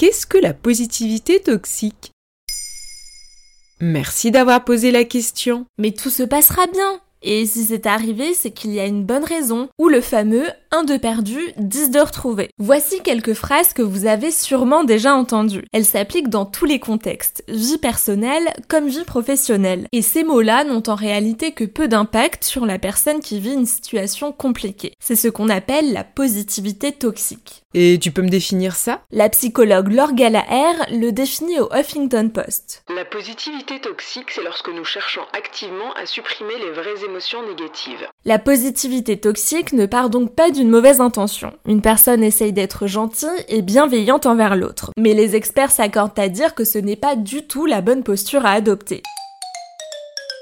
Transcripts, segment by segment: Qu'est-ce que la positivité toxique ? Merci d'avoir posé la question. Mais tout se passera bien. Et si c'est arrivé, c'est qu'il y a une bonne raison, ou le fameux « 1 de perdu, 10 de retrouvé ». Voici quelques phrases que vous avez sûrement déjà entendues. Elles s'appliquent dans tous les contextes, vie personnelle comme vie professionnelle. Et ces mots-là n'ont en réalité que peu d'impact sur la personne qui vit une situation compliquée. C'est ce qu'on appelle la positivité toxique. Et tu peux me définir ça ? La psychologue Laura Gallaher le définit au Huffington Post. La positivité toxique, c'est lorsque nous cherchons activement à supprimer les vraies émotions négatives. La positivité toxique ne part donc pas d'une mauvaise intention. Une personne essaye d'être gentille et bienveillante envers l'autre. Mais les experts s'accordent à dire que ce n'est pas du tout la bonne posture à adopter.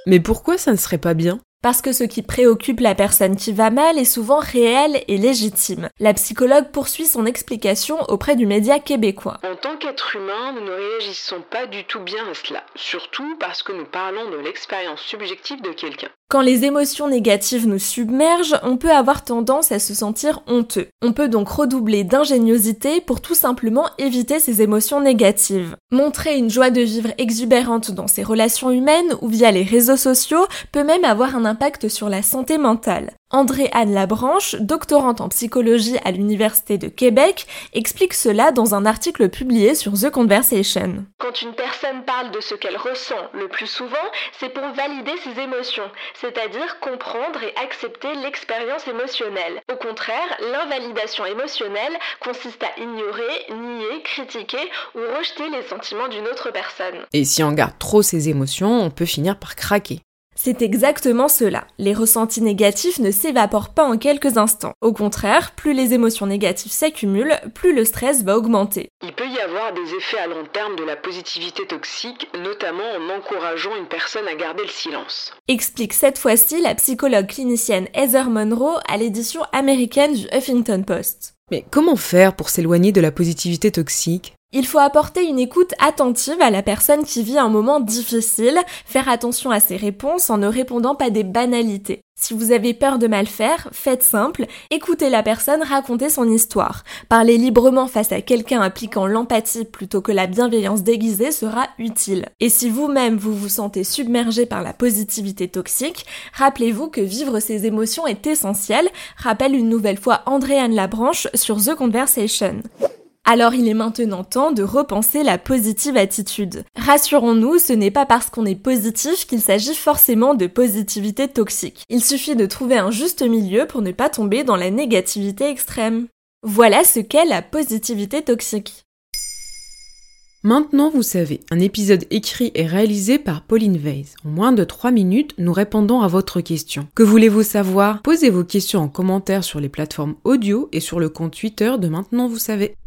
Mais pourquoi ça ne serait pas bien ? Parce que ce qui préoccupe la personne qui va mal est souvent réel et légitime. La psychologue poursuit son explication auprès du média québécois. En tant qu'être humain, nous ne réagissons pas du tout bien à cela, surtout parce que nous parlons de l'expérience subjective de quelqu'un. Quand les émotions négatives nous submergent, on peut avoir tendance à se sentir honteux. On peut donc redoubler d'ingéniosité pour tout simplement éviter ces émotions négatives. Montrer une joie de vivre exubérante dans ses relations humaines ou via les réseaux sociaux peut même avoir un impact sur la santé mentale. Andréanne Labranche, doctorante en psychologie à l'Université de Québec, explique cela dans un article publié sur The Conversation. Quand une personne parle de ce qu'elle ressent le plus souvent, c'est pour valider ses émotions, c'est-à-dire comprendre et accepter l'expérience émotionnelle. Au contraire, l'invalidation émotionnelle consiste à ignorer, nier, critiquer ou rejeter les sentiments d'une autre personne. Et si on garde trop ses émotions, on peut finir par craquer. C'est exactement cela. Les ressentis négatifs ne s'évaporent pas en quelques instants. Au contraire, plus les émotions négatives s'accumulent, plus le stress va augmenter. Il peut y avoir des effets à long terme de la positivité toxique, notamment en encourageant une personne à garder le silence. Explique cette fois-ci la psychologue clinicienne Heather Monroe à l'édition américaine du Huffington Post. Mais comment faire pour s'éloigner de la positivité toxique ? Il faut apporter une écoute attentive à la personne qui vit un moment difficile, faire attention à ses réponses en ne répondant pas des banalités. Si vous avez peur de mal faire, faites simple, écoutez la personne raconter son histoire. Parler librement face à quelqu'un appliquant l'empathie plutôt que la bienveillance déguisée sera utile. Et si vous-même vous vous sentez submergé par la positivité toxique, rappelez-vous que vivre ses émotions est essentiel, rappelle une nouvelle fois Andréanne Labranche sur The Conversation. Alors il est maintenant temps de repenser la positive attitude. Rassurons-nous, ce n'est pas parce qu'on est positif qu'il s'agit forcément de positivité toxique. Il suffit de trouver un juste milieu pour ne pas tomber dans la négativité extrême. Voilà ce qu'est la positivité toxique. Maintenant vous savez, un épisode écrit et réalisé par Pauline Veils. En moins de 3 minutes, nous répondons à votre question. Que voulez-vous savoir ? Posez vos questions en commentaire sur les plateformes audio et sur le compte Twitter de Maintenant vous savez.